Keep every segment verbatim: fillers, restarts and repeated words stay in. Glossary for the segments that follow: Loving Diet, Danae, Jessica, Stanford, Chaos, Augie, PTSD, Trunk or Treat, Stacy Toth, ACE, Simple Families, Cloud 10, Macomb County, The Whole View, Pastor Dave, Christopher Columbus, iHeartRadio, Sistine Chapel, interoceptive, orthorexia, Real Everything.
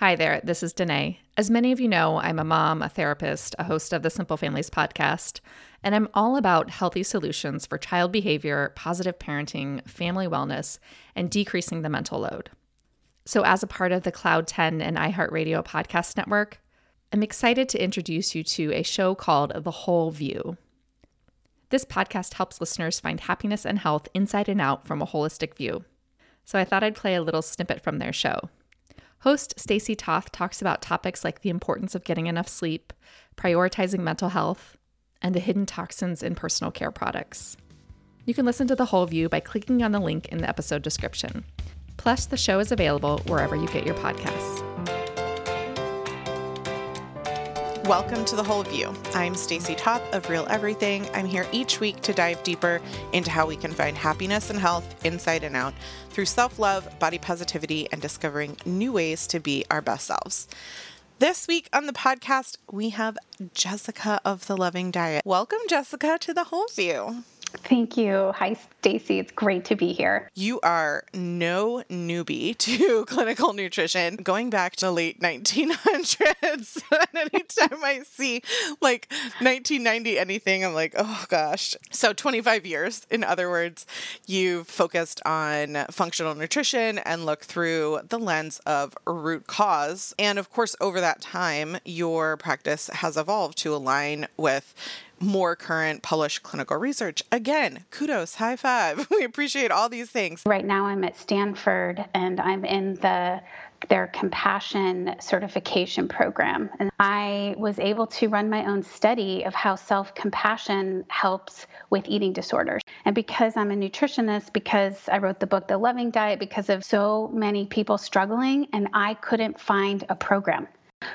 Hi there, this is Danae. As many of you know, I'm a mom, a therapist, a host of the Simple Families podcast, and I'm all about healthy solutions for child behavior, positive parenting, family wellness, and decreasing the mental load. So as a part of the Cloud ten and iHeartRadio podcast network, I'm excited to introduce you to a show called The Whole View. This podcast helps listeners find happiness and health inside and out from a holistic view. So I thought I'd play a little snippet from their show. Host Stacy Toth talks about topics like the importance of getting enough sleep, prioritizing mental health, and the hidden toxins in personal care products. You can listen to The Whole View by clicking on the link in the episode description. Plus, the show is available wherever you get your podcasts. Welcome to The Whole View. I'm Stacy Toth of Real Everything. I'm here each week to dive deeper into how we can find happiness and health inside and out through self-love, body positivity, and discovering new ways to be our best selves. This week on the podcast, we have Jessica of the Loving Diet. Welcome, Jessica, to The Whole View. Thank you. Hi, Stacy. It's great to be here. You are no newbie to clinical nutrition. Going back to the late nineteen hundreds, anytime I see like nineteen ninety anything, I'm like, oh gosh. So twenty-five years, in other words, you've focused on functional nutrition and looked through the lens of root cause. And of course, over that time, your practice has evolved to align with more current published clinical research. Again, kudos, high five. We appreciate all these things. Right now I'm at Stanford and I'm in the their compassion certification program. And I was able to run my own study of how self-compassion helps with eating disorders. And because I'm a nutritionist, because I wrote the book, The Loving Diet, because of so many people struggling, and I couldn't find a program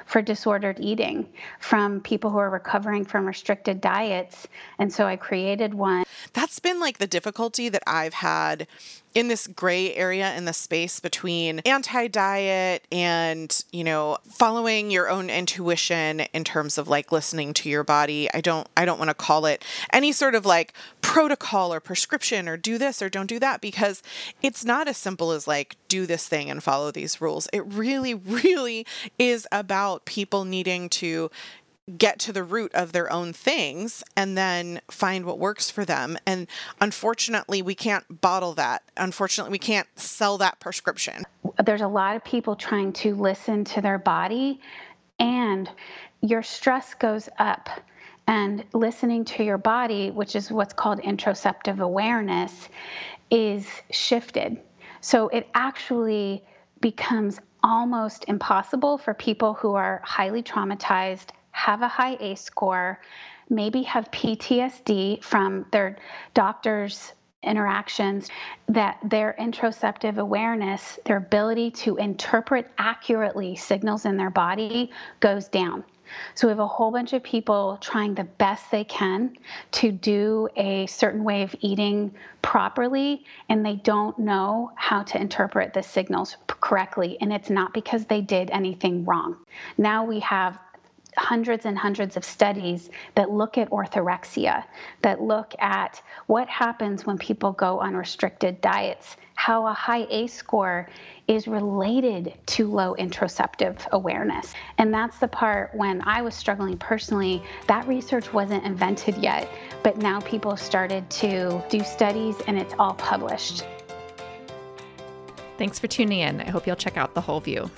for disordered eating from people who are recovering from restricted diets. And so I created one. That's been like the difficulty that I've had in this gray area, in the space between anti-diet and, you know, following your own intuition in terms of like listening to your body. I don't, I don't want to call it any sort of like protocol or prescription or do this or don't do that, because it's not as simple as like do this thing and follow these rules. It really, really is about people needing to get to the root of their own things and then find what works for them. And unfortunately, we can't bottle that. Unfortunately, we can't sell that prescription. There's a lot of people trying to listen to their body, and your stress goes up. And listening to your body, which is what's called interoceptive awareness, is shifted. So it actually becomes almost impossible for people who are highly traumatized, have a high A C E score, maybe have P T S D from their doctor's interactions, that their interoceptive awareness, their ability to interpret accurately signals in their body goes down. So we have a whole bunch of people trying the best they can to do a certain way of eating properly, and they don't know how to interpret the signals correctly. And it's not because they did anything wrong. Now we have hundreds and hundreds of studies that look at orthorexia, that look at what happens when people go on restricted diets, how a high A C E score is related to low interoceptive awareness. And that's the part when I was struggling personally. That research wasn't invented yet, but now people started to do studies and it's all published. Thanks for tuning in. I hope you'll check out The Whole View.